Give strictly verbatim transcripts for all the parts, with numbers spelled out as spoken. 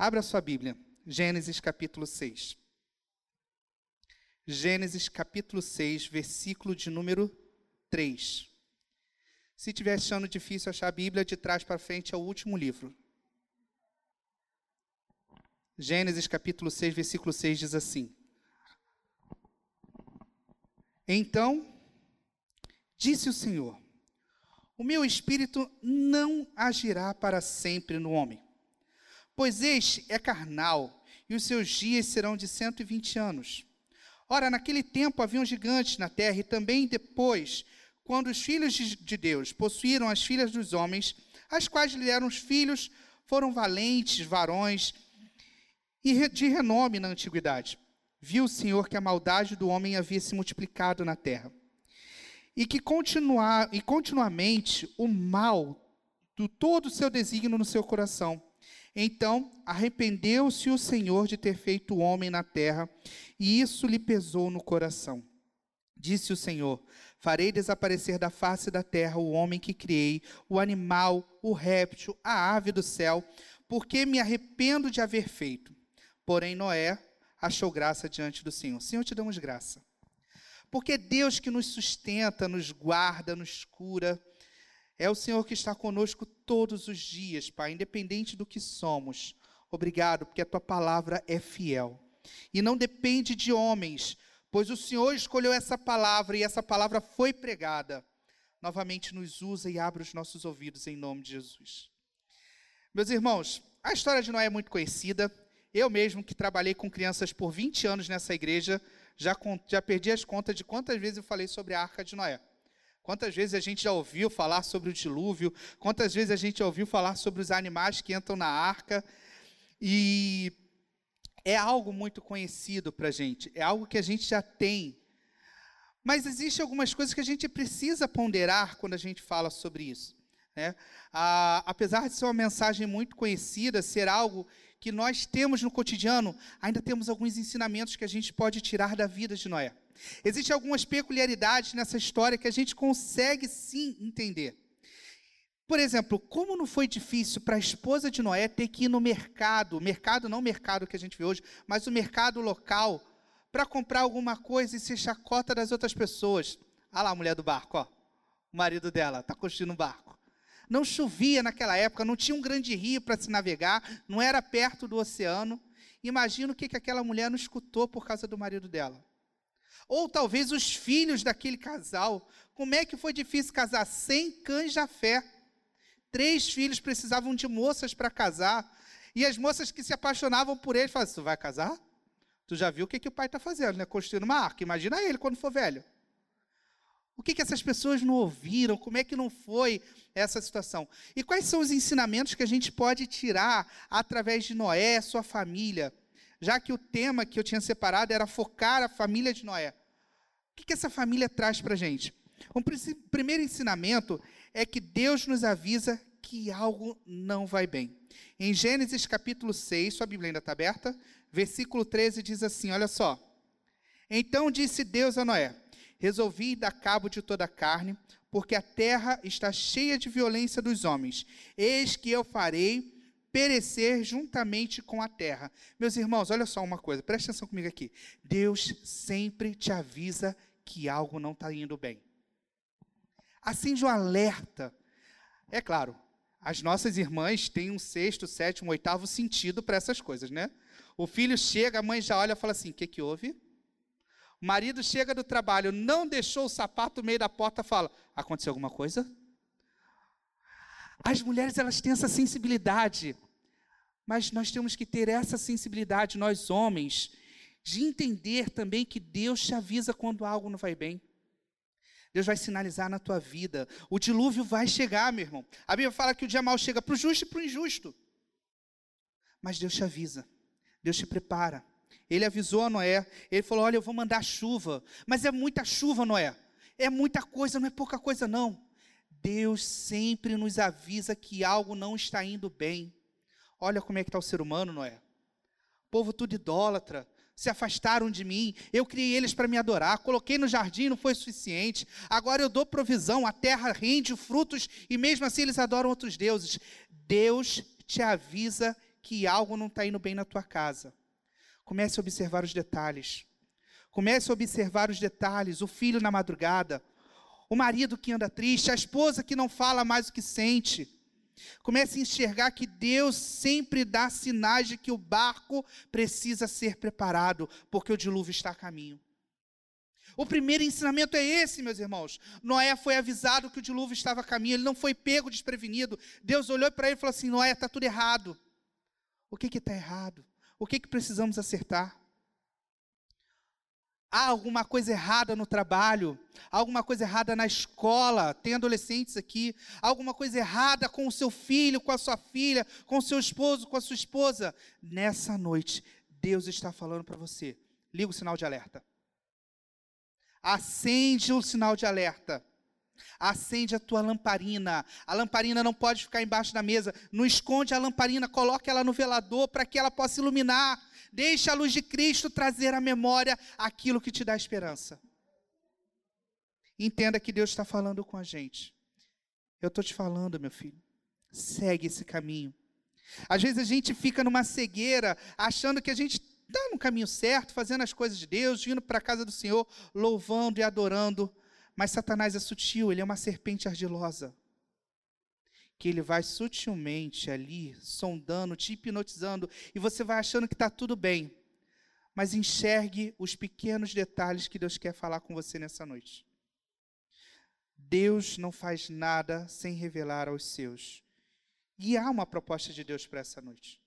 Abra sua Bíblia, Gênesis capítulo seis. Gênesis capítulo seis, versículo de número três. Se estiver achando difícil achar a Bíblia, de trás para frente é o último livro. Gênesis capítulo seis, versículo seis diz assim: Então disse o Senhor: O meu espírito não agirá para sempre no homem, pois este é carnal, e os seus dias serão de cento e vinte anos. Ora, naquele tempo haviam gigantes na terra, e também depois, quando os filhos de Deus possuíram as filhas dos homens, as quais lhe deram os filhos, foram valentes, varões, e de renome na antiguidade. Viu o Senhor que a maldade do homem havia se multiplicado na terra, e que continuar, e continuamente o mal do todo o seu desígnio no seu coração. Então arrependeu-se o Senhor de ter feito o homem na terra, e isso lhe pesou no coração. Disse o Senhor: Farei desaparecer da face da terra o homem que criei, o animal, o réptil, a ave do céu, porque me arrependo de haver feito. Porém Noé achou graça diante do Senhor. Senhor, te damos graça, porque é Deus que nos sustenta, nos guarda, nos cura. É o Senhor que está conosco todos os dias, Pai, independente do que somos. Obrigado, porque a Tua palavra é fiel e não depende de homens, pois o Senhor escolheu essa palavra e essa palavra foi pregada. Novamente nos usa e abre os nossos ouvidos em nome de Jesus. Meus irmãos, a história de Noé é muito conhecida. Eu mesmo, que trabalhei com crianças por vinte anos nessa igreja, Já, já perdi as contas de quantas vezes eu falei sobre a Arca de Noé. Quantas vezes a gente já ouviu falar sobre o dilúvio, quantas vezes a gente já ouviu falar sobre os animais que entram na arca. E é algo muito conhecido para a gente, é algo que a gente já tem. Mas existem algumas coisas que a gente precisa ponderar quando a gente fala sobre isso, né? Ah, apesar de ser uma mensagem muito conhecida, ser algo que nós temos no cotidiano, ainda temos alguns ensinamentos que a gente pode tirar da vida de Noé. Existem algumas peculiaridades nessa história que a gente consegue sim entender. Por exemplo, como não foi difícil para a esposa de Noé ter que ir no mercado, mercado não o mercado que a gente vê hoje, mas o mercado local, para comprar alguma coisa e ser chacota das outras pessoas. Olha lá a mulher do barco, ó. O marido dela está construindo um barco. Não chovia naquela época, não tinha um grande rio para se navegar, não era perto do oceano. Imagina o que, que aquela mulher não escutou por causa do marido dela. Ou talvez os filhos daquele casal. Como é que foi difícil casar? Sem cães Jafé. Três filhos precisavam de moças para casar. E as moças que se apaixonavam por ele falavam: Tu vai casar? Tu já viu o que, que o pai está fazendo, né? Construindo uma arca. Imagina ele quando for velho. O que, que essas pessoas não ouviram? Como é que não foi essa situação? E quais são os ensinamentos que a gente pode tirar através de Noé, sua família? Já que o tema que eu tinha separado era focar a família de Noé. O que, que essa família traz para a gente? Um primeiro ensinamento é que Deus nos avisa que algo não vai bem. Em Gênesis capítulo seis, sua Bíblia ainda está aberta, versículo treze diz assim, olha só. Então disse Deus a Noé: Resolvi dar cabo de toda a carne, porque a terra está cheia de violência dos homens. Eis que eu farei perecer juntamente com a terra. Meus irmãos, olha só uma coisa, presta atenção comigo aqui. Deus sempre te avisa que algo não está indo bem. Acende um alerta. É claro, as nossas irmãs têm um sexto, sétimo, oitavo sentido para essas coisas, né? O filho chega, a mãe já olha e fala assim: o que, que houve? O marido chega do trabalho, não deixou o sapato no meio da porta, fala: aconteceu alguma coisa? As mulheres, elas têm essa sensibilidade, mas nós temos que ter essa sensibilidade, nós homens, de entender também que Deus te avisa quando algo não vai bem. Deus vai sinalizar na tua vida. O dilúvio vai chegar, meu irmão. A Bíblia fala que o dia mal chega para o justo e para o injusto. Mas Deus te avisa, Deus te prepara. Ele avisou a Noé, ele falou: olha, eu vou mandar chuva, mas é muita chuva, Noé, é muita coisa, não é pouca coisa não. Deus sempre nos avisa que algo não está indo bem. Olha como é que está o ser humano, Noé. O povo tudo idólatra, se afastaram de mim, eu criei eles para me adorar, coloquei no jardim, não foi suficiente, agora eu dou provisão, a terra rende frutos, e mesmo assim eles adoram outros deuses. Deus te avisa que algo não está indo bem na tua casa. Comece a observar os detalhes. Comece a observar os detalhes. O filho na madrugada, o marido que anda triste, a esposa que não fala mais o que sente. Comece a enxergar que Deus sempre dá sinais de que o barco precisa ser preparado, porque o dilúvio está a caminho. O primeiro ensinamento é esse, meus irmãos. Noé foi avisado que o dilúvio estava a caminho, ele não foi pego desprevenido. Deus olhou para ele e falou assim: Noé, está tudo errado. O que que está errado? O que que precisamos acertar? Há alguma coisa errada no trabalho, alguma coisa errada na escola, tem adolescentes aqui, alguma coisa errada com o seu filho, com a sua filha, com o seu esposo, com a sua esposa. Nessa noite, Deus está falando para você. Liga o sinal de alerta. Acende o sinal de alerta. Acende a tua lamparina. A lamparina não pode ficar embaixo da mesa. Não esconde a lamparina, coloque ela no velador para que ela possa iluminar. Deixa a luz de Cristo trazer à memória aquilo que te dá esperança. Entenda que Deus está falando com a gente. Eu estou te falando, meu filho, segue esse caminho. Às vezes a gente fica numa cegueira, achando que a gente está no caminho certo, fazendo as coisas de Deus, indo para a casa do Senhor, louvando e adorando. Mas Satanás é sutil, ele é uma serpente ardilosa, que ele vai sutilmente ali, sondando, te hipnotizando, e você vai achando que está tudo bem. Mas enxergue os pequenos detalhes que Deus quer falar com você nessa noite. Deus não faz nada sem revelar aos seus. E há uma proposta de Deus para essa noite.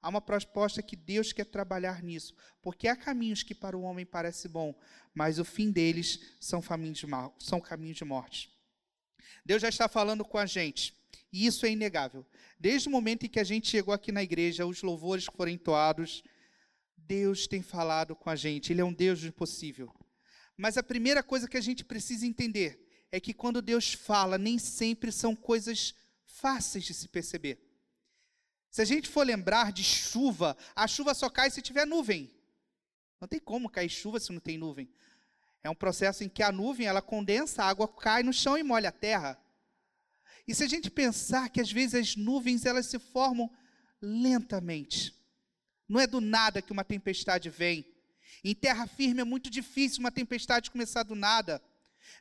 Há uma proposta que Deus quer trabalhar nisso, porque há caminhos que para o homem parece bom, mas o fim deles são caminhos de mal, são caminhos de morte. Deus já está falando com a gente, e isso é inegável. Desde o momento em que a gente chegou aqui na igreja, os louvores foram entoados, Deus tem falado com a gente, Ele é um Deus do impossível. Mas a primeira coisa que a gente precisa entender é que quando Deus fala, nem sempre são coisas fáceis de se perceber. Se a gente for lembrar de chuva, a chuva só cai se tiver nuvem. Não tem como cair chuva se não tem nuvem. É um processo em que a nuvem, ela condensa, a água cai no chão e molha a terra. E se a gente pensar que às vezes as nuvens, elas se formam lentamente. Não é do nada que uma tempestade vem. Em terra firme é muito difícil uma tempestade começar do nada.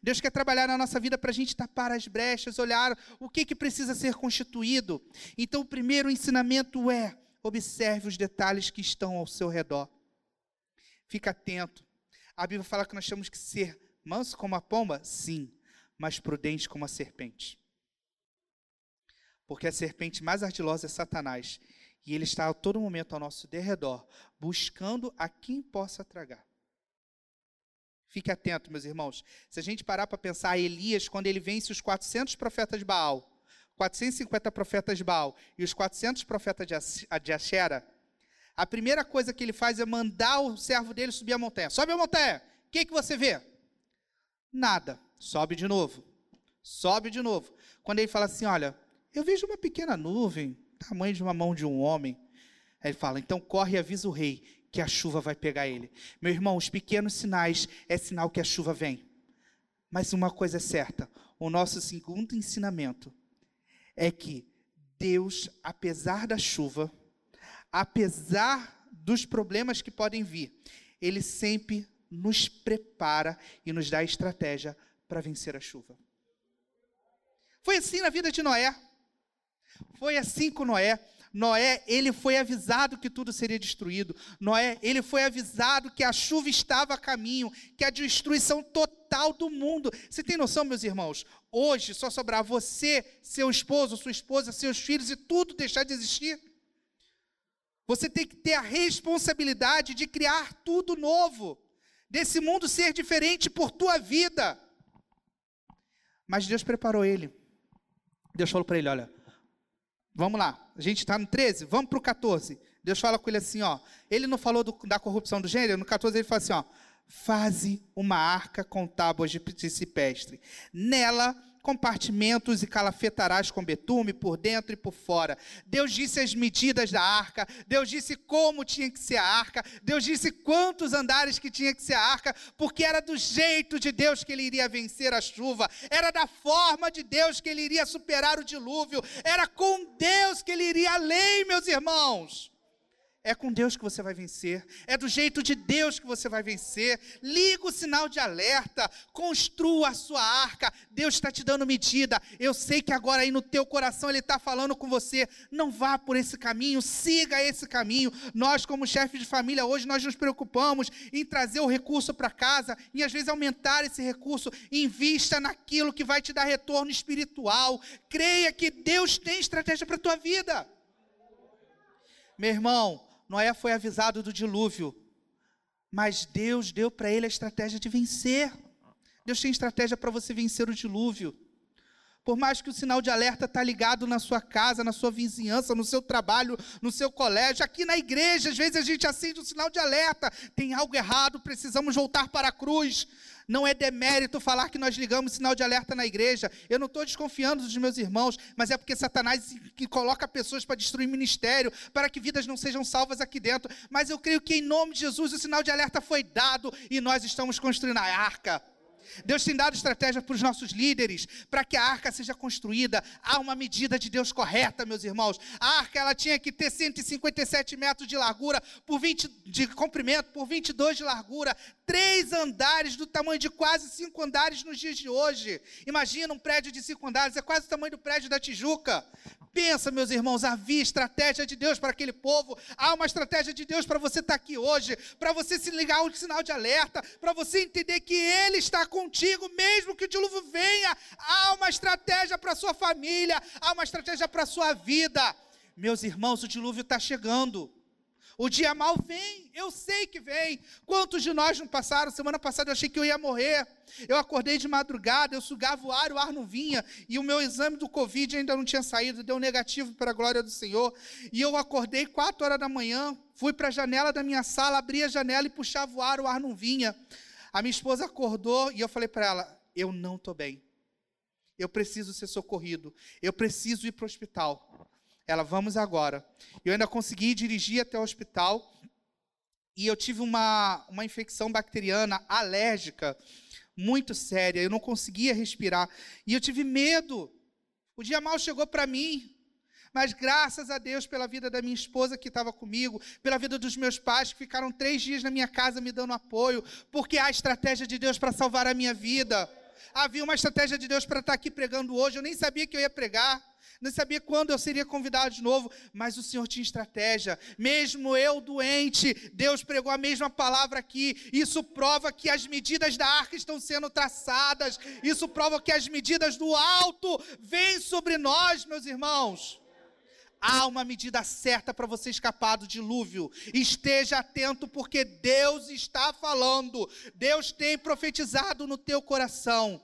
Deus quer trabalhar na nossa vida para a gente tapar as brechas, olhar o que que precisa ser constituído. Então o primeiro ensinamento é, observe os detalhes que estão ao seu redor. Fica atento. A Bíblia fala que nós temos que ser manso como a pomba? Sim, mas prudente como a serpente. Porque a serpente mais ardilosa é Satanás. E ele está a todo momento ao nosso derredor, buscando a quem possa tragar. Fique atento, meus irmãos. Se a gente parar para pensar, Elias, quando ele vence os quatrocentos profetas de Baal, quatrocentos e cinquenta profetas de Baal e os quatrocentos profetas de Ashera, a primeira coisa que ele faz é mandar o servo dele subir a montanha. Sobe a montanha. O que que você vê? Nada. Sobe de novo. Sobe de novo. Quando ele fala assim, olha, eu vejo uma pequena nuvem, tamanho de uma mão de um homem. Aí ele fala, então corre e avisa o rei, que a chuva vai pegar ele. Meu irmão, os pequenos sinais é sinal que a chuva vem. Mas uma coisa é certa, o nosso segundo ensinamento é que Deus, apesar da chuva, apesar dos problemas que podem vir, Ele sempre nos prepara e nos dá estratégia para vencer a chuva. Foi assim na vida de Noé. Foi assim com Noé. Noé, ele foi avisado que tudo seria destruído. Noé, ele foi avisado que a chuva estava a caminho, que a destruição total do mundo. Você tem noção, meus irmãos? Hoje só sobrar você, seu esposo, sua esposa, seus filhos e tudo deixar de existir. Você tem que ter a responsabilidade de criar tudo novo, desse mundo ser diferente por tua vida. Mas Deus preparou ele. Deus falou para ele, olha, vamos lá, a gente está no treze, vamos para o quatorze. Deus fala com ele assim, ó, ele não falou do, da corrupção do gênero, no quatorze ele fala assim, ó, faze uma arca com tábuas de cipestre. Nela compartimentos e calafetarás com betume por dentro e por fora. Deus disse as medidas da arca, Deus disse como tinha que ser a arca, Deus disse quantos andares que tinha que ser a arca, porque era do jeito de Deus que ele iria vencer a chuva, era da forma de Deus que ele iria superar o dilúvio, era com Deus que ele iria além, meus irmãos. É com Deus que você vai vencer, é do jeito de Deus que você vai vencer. Liga o sinal de alerta, construa a sua arca, Deus está te dando medida. Eu sei que agora aí no teu coração Ele está falando com você, não vá por esse caminho, siga esse caminho. Nós como chefes de família hoje, nós nos preocupamos em trazer o recurso para casa, e às vezes aumentar esse recurso. Invista naquilo que vai te dar retorno espiritual, creia que Deus tem estratégia para a tua vida. Meu irmão, Noé foi avisado do dilúvio, mas Deus deu para ele a estratégia de vencer. Deus tem estratégia para você vencer o dilúvio. Por mais que o sinal de alerta está ligado na sua casa, na sua vizinhança, no seu trabalho, no seu colégio, aqui na igreja, às vezes a gente acende o sinal de alerta, tem algo errado, precisamos voltar para a cruz. Não é demérito falar que nós ligamos sinal de alerta na igreja. Eu não estou desconfiando dos meus irmãos, mas é porque Satanás que coloca pessoas para destruir ministério, para que vidas não sejam salvas aqui dentro. Mas eu creio que em nome de Jesus o sinal de alerta foi dado e nós estamos construindo a arca. Deus tem dado estratégia para os nossos líderes, para que a arca seja construída. Há uma medida de Deus correta, meus irmãos. A arca, ela tinha que ter cento e cinquenta e sete metros de largura, por vinte de comprimento, por vinte e dois de largura, três andares, do tamanho de quase cinco andares nos dias de hoje. Imagina um prédio de cinco andares, é quase o tamanho do prédio da Tijuca. Pensa, meus irmãos, havia estratégia de Deus para aquele povo, há uma estratégia de Deus para você estar aqui hoje, para você se ligar ao sinal de alerta, para você entender que Ele está contigo, mesmo que o dilúvio venha, há uma estratégia para a sua família, há uma estratégia para a sua vida. Meus irmãos, o dilúvio está chegando, o dia mal vem, eu sei que vem. Quantos de nós não passaram? Semana passada eu achei que eu ia morrer, eu acordei de madrugada, eu sugava o ar, o ar não vinha, e o meu exame do Covid ainda não tinha saído, deu negativo para a glória do Senhor, e eu acordei quatro horas da manhã, fui para a janela da minha sala, abri a janela e puxava o ar, o ar não vinha. A minha esposa acordou e eu falei para ela, eu não estou bem, eu preciso ser socorrido, eu preciso ir para o hospital. Ela, vamos agora. Eu ainda consegui dirigir até o hospital e eu tive uma, uma infecção bacteriana alérgica muito séria. Eu não conseguia respirar e eu tive medo. O dia mal chegou para mim, mas graças a Deus pela vida da minha esposa que estava comigo, pela vida dos meus pais que ficaram três dias na minha casa me dando apoio, porque há estratégia de Deus para salvar a minha vida. Havia uma estratégia de Deus para estar aqui pregando hoje. Eu nem sabia que eu ia pregar, não sabia quando eu seria convidado de novo, mas o Senhor tinha estratégia. Mesmo eu doente, Deus pregou a mesma palavra aqui. Isso prova que as medidas da arca estão sendo traçadas, isso prova que as medidas do alto vêm sobre nós, meus irmãos. Há uma medida certa para você escapar do dilúvio. Esteja atento, porque Deus está falando, Deus tem profetizado no teu coração.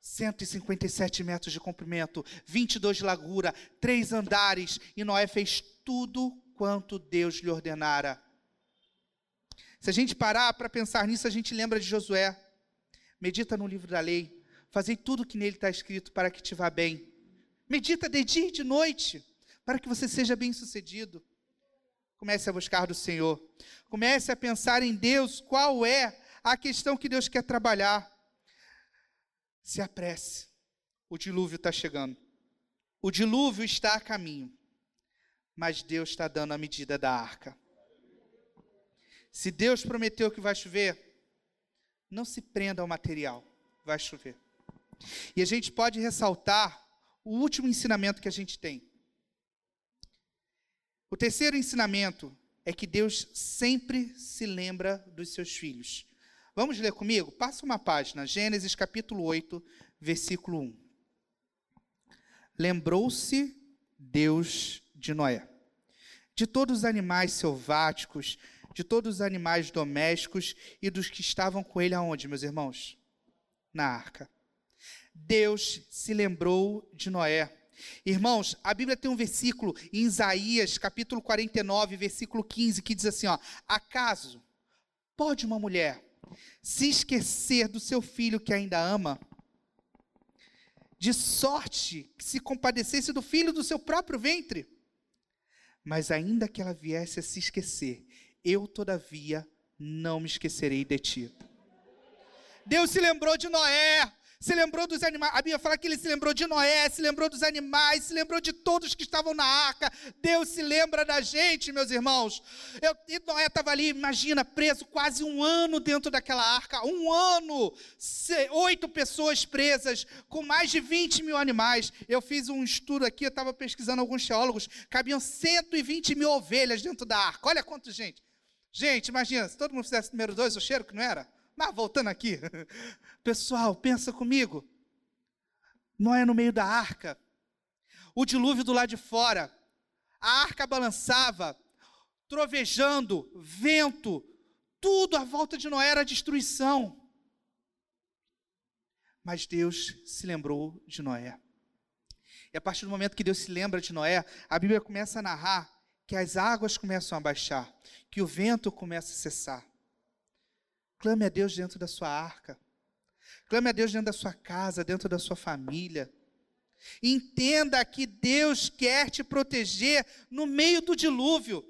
cento e cinquenta e sete metros de comprimento, vinte e dois de largura, três andares, e Noé fez tudo quanto Deus lhe ordenara. Se a gente parar para pensar nisso, a gente lembra de Josué. Medita no livro da lei, fazei tudo o que nele está escrito para que te vá bem. Medita de dia e de noite, para que você seja bem sucedido. Comece a buscar do Senhor, comece a pensar em Deus, qual é a questão que Deus quer trabalhar. Se apresse, o dilúvio está chegando, o dilúvio está a caminho, mas Deus está dando a medida da arca. Se Deus prometeu que vai chover, não se prenda ao material, vai chover. E a gente pode ressaltar o último ensinamento que a gente tem. O terceiro ensinamento é que Deus sempre se lembra dos seus filhos. Vamos ler comigo? Passa uma página, Gênesis capítulo oito, versículo um. Lembrou-se Deus de Noé, de todos os animais selváticos, de todos os animais domésticos e dos que estavam com ele aonde, meus irmãos? Na arca. Deus se lembrou de Noé. Irmãos, a Bíblia tem um versículo em Isaías capítulo quarenta e nove, versículo quinze, que diz assim, ó, acaso pode uma mulher se esquecer do seu filho que ainda ama de sorte que se compadecesse do filho do seu próprio ventre. Mas ainda que ela viesse a se esquecer, eu todavia não me esquecerei de ti. Deus se lembrou de Noé, se lembrou dos animais. A Bíblia fala que ele se lembrou de Noé, se lembrou dos animais, se lembrou de todos que estavam na arca. Deus se lembra da gente, meus irmãos. Eu, e Noé estava ali, imagina, preso quase um ano dentro daquela arca. Um ano, se, oito pessoas presas, com mais de vinte mil animais. Eu fiz um estudo aqui, eu estava pesquisando alguns teólogos. Cabiam cento e vinte mil ovelhas dentro da arca. Olha quanto gente. Gente, imagina, se todo mundo fizesse número dois, o cheiro que não era? Mas voltando aqui, pessoal, pensa comigo, Noé no meio da arca, o dilúvio do lado de fora, a arca balançava, trovejando, vento, tudo à volta de Noé era destruição, mas Deus se lembrou de Noé, e a partir do momento que Deus se lembra de Noé, a Bíblia começa a narrar que as águas começam a baixar, que o vento começa a cessar. Clame a Deus dentro da sua arca. Clame a Deus dentro da sua casa, dentro da sua família. Entenda que Deus quer te proteger no meio do dilúvio.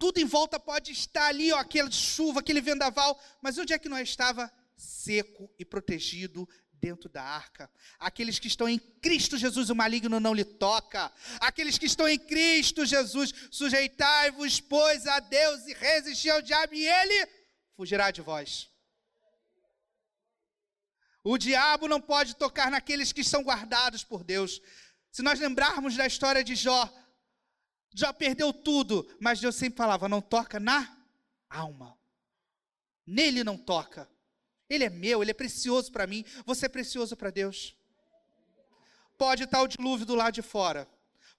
Tudo em volta pode estar ali, ó, aquela chuva, aquele vendaval, mas onde é que Noé estava? Seco e protegido dentro da arca. Aqueles que estão em Cristo Jesus, o maligno não lhe toca. Aqueles que estão em Cristo Jesus, sujeitai-vos, pois, a Deus e resistir ao diabo e ele fugirá de vós. O diabo não pode tocar naqueles que são guardados por Deus. Se nós lembrarmos da história de Jó, Jó perdeu tudo, mas Deus sempre falava, não toca na alma. Nele não toca. Ele é meu, ele é precioso para mim, você é precioso para Deus. Pode estar o dilúvio do lado de fora,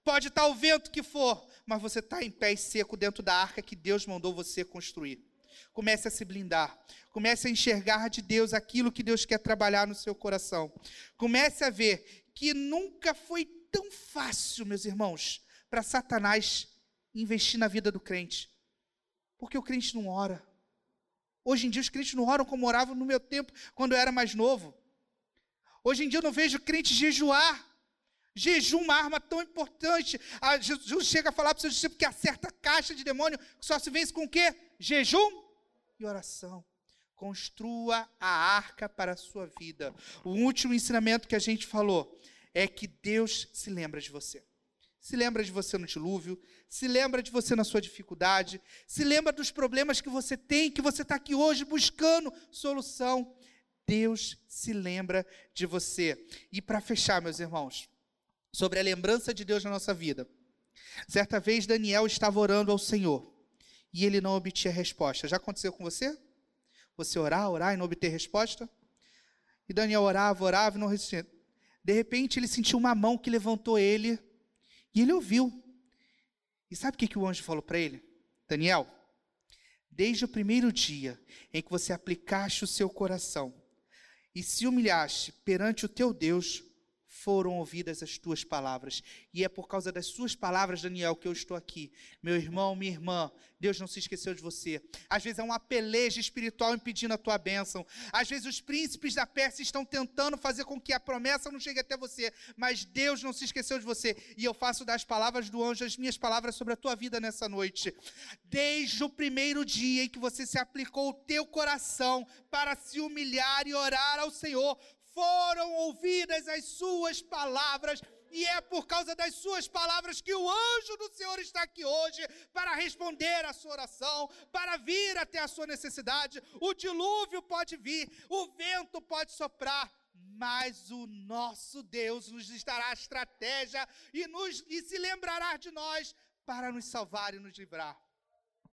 pode estar o vento que for, mas você está em pé e seco dentro da arca que Deus mandou você construir. Comece a se blindar, comece a enxergar de Deus aquilo que Deus quer trabalhar no seu coração. Comece a ver que nunca foi tão fácil, meus irmãos, para Satanás investir na vida do crente, porque o crente não ora. Hoje em dia os crentes não oram como oravam no meu tempo, quando eu era mais novo. Hoje em dia eu não vejo crente jejuar. Jejum, uma arma tão importante. A Jesus chega a falar para os seus discípulos que acerta a caixa de demônio, que só se vence com o quê? Jejum e oração. Construa a arca para a sua vida. O último ensinamento que a gente falou é que Deus se lembra de você. Se lembra de você no dilúvio, se lembra de você na sua dificuldade, se lembra dos problemas que você tem, que você está aqui hoje buscando solução. Deus se lembra de você. E para fechar, meus irmãos, sobre a lembrança de Deus na nossa vida. Certa vez Daniel estava orando ao Senhor e ele não obtinha resposta. Já aconteceu com você? Você orar, orar e não obter resposta? E Daniel orava, orava e não resistia. De repente ele sentiu uma mão que levantou ele e ele ouviu. E sabe o que, que o anjo falou para ele? Daniel, desde o primeiro dia em que você aplicaste o seu coração e se humilhaste perante o teu Deus, foram ouvidas as tuas palavras, e é por causa das suas palavras, Daniel, que eu estou aqui. Meu irmão, minha irmã, Deus não se esqueceu de você. Às vezes é uma peleja espiritual impedindo a tua bênção, às vezes os príncipes da Pérsia estão tentando fazer com que a promessa não chegue até você, mas Deus não se esqueceu de você, e eu faço das palavras do anjo as minhas palavras sobre a tua vida nessa noite. Desde o primeiro dia em que você se aplicou o teu coração para se humilhar e orar ao Senhor, foram ouvidas as suas palavras, e é por causa das suas palavras que o anjo do Senhor está aqui hoje para responder a sua oração, para vir até a sua necessidade. O dilúvio pode vir, o vento pode soprar, mas o nosso Deus nos dará a estratégia e, nos, e se lembrará de nós para nos salvar e nos livrar.